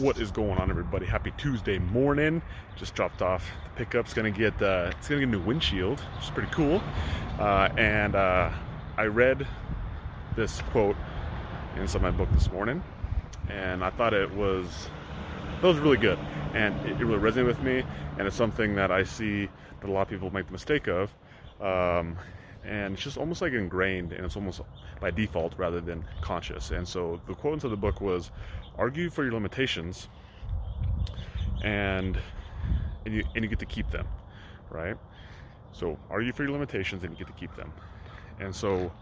What is going on, everybody? Happy Tuesday morning. Just dropped off the pickup's gonna get a new windshield, which is pretty cool. I read this quote inside my book this morning, and I thought it was really good, and it really resonated with me, and it's something that I see that a lot of people make the mistake of, and it's just almost like ingrained, and it's almost by default rather than conscious. And so the quote inside the book was, argue for your limitations and you get to keep them, right? So argue for your limitations and you get to keep them. And so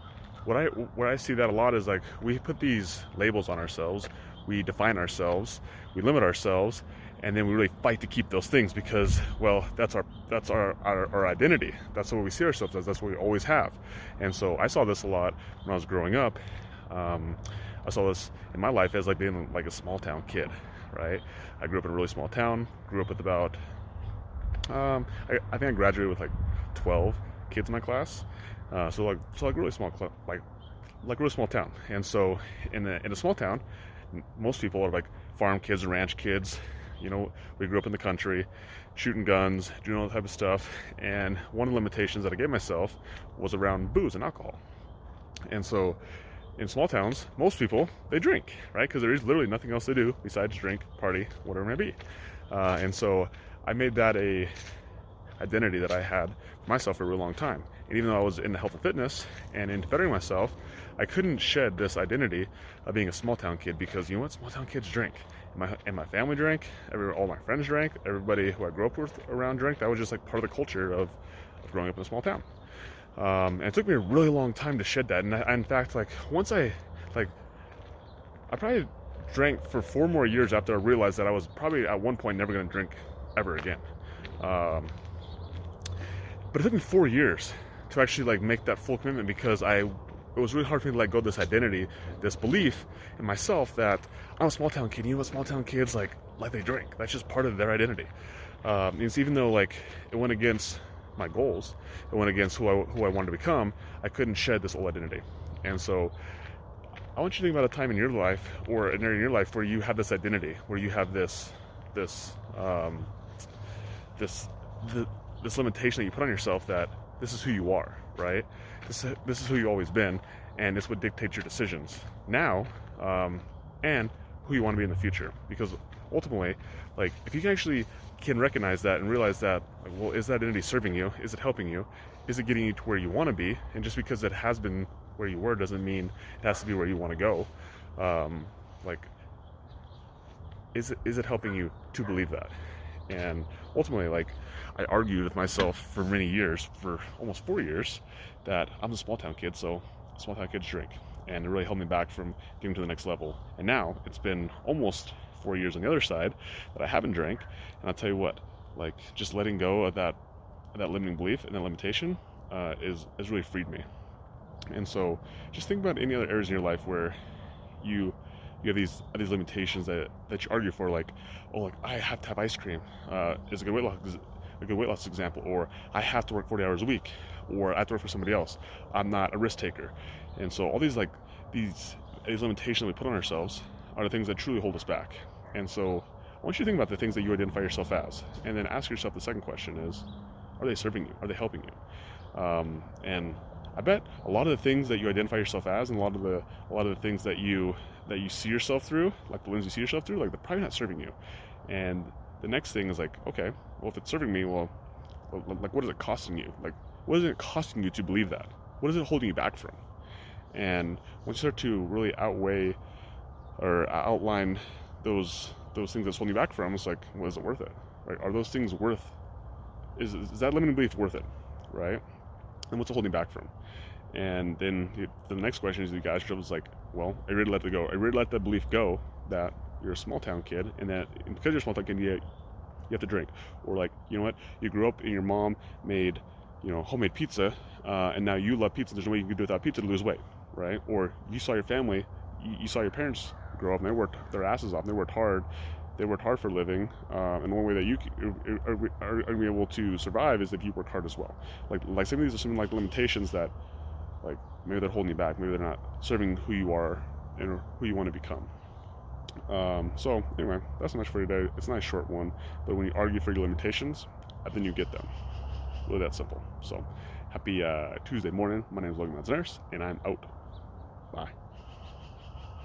what I see that a lot is, like, we put these labels on ourselves, we define ourselves, we limit ourselves, and then we really fight to keep those things because, well, that's our identity. That's what we see ourselves as. That's what we always have. And so I saw this a lot when I was growing up. I saw this in my life as, like, being like a small town kid, right? I grew up in a really small town. Grew up with about, I think I graduated with like 12 kids in my class. So really small town. And so in a small town, most people are like farm kids, ranch kids. You know, we grew up in the country, shooting guns, doing all that type of stuff. And one of the limitations that I gave myself was around booze and alcohol. And so in small towns, most people, they drink, right? Because there is literally nothing else they do besides drink, party, whatever it may be. And so I made that a identity that I had for myself for a really long time. And even though I was into health and fitness and into bettering myself, I couldn't shed this identity of being a small town kid because, you know what, small town kids drink. And my family drank, all my friends drank, everybody who I grew up with around drank. That was just like part of the culture of growing up in a small town. And it took me a really long time to shed that. And I probably drank for 4 more years after I realized that I was probably at one point never going to drink ever again. But it took me 4 years to actually like make that full commitment because it was really hard for me to let go of this identity, this belief in myself that I'm a small town kid. You know what, small town kids like they drink. That's just part of their identity. It's even though like it went against my goals, it went against who I wanted to become, I couldn't shed this old identity. And so I want you to think about a time in your life or an area in your life where you have this identity, where you have this limitation that you put on yourself that this is who you are, right? This is who you've always been, and it's what dictates your decisions now, and who you want to be in the future. Because ultimately, like, if you can actually recognize that and realize that, like, well, is that identity serving you? Is it helping you? Is it getting you to where you want to be? And just because it has been where you were doesn't mean it has to be where you want to go. Is it helping you to believe that? And ultimately, like, I argued with myself for many years, for almost 4 years, that I'm a small town kid, so small town kids drink. And it really held me back from getting to the next level. And now it's been almost 4 years on the other side that I haven't drank. And I'll tell you what, like, just letting go of that limiting belief and that limitation is really freed me. And so just think about any other areas in your life where you have these limitations that you argue for, like, oh, like, I have to have ice cream is a good weight loss example, or I have to work 40 hours a week, or I have to work for somebody else, I'm not a risk taker. And so all these, like, these limitations that we put on ourselves are the things that truly hold us back. And so I want you to think about the things that you identify yourself as, and then ask yourself the second question is, are they serving you? Are they helping you? And I bet a lot of the things that you identify yourself as, and a lot of the things that you see yourself through, like the lens you see yourself through, like, they're probably not serving you. And the next thing is, like, okay, well, if it's serving me, well, like, what is it costing you? Like, what is it costing you to believe that? What is it holding you back from? And once you start to really outweigh or outline those things that's holding you back from, it's like, well, is it worth it? Right? Are those things worth? Is that limiting belief worth it? Right? And what's it holding back from? And then the next question is, you guys troubles, like, well, I really let it go. I really let that belief go that you're a small town kid, and that because you're a small town kid, you have to drink. Or, like, you know what? You grew up and your mom made, you know, homemade pizza, and now you love pizza. There's no way you can do without pizza to lose weight, right? Or you saw your family, you saw your parents grow up, and they worked their asses off. And they worked hard for a living, and one way that you are able to survive is if you work hard as well. Like some of these are some, like, limitations that, like, maybe they're holding you back, maybe they're not serving who you are and who you want to become. So anyway, that's enough for today. It's a nice short one, but when you argue for your limitations, then you get them. Really that simple. So happy Tuesday morning. My name is Logan Manzanares, and I'm out. Bye.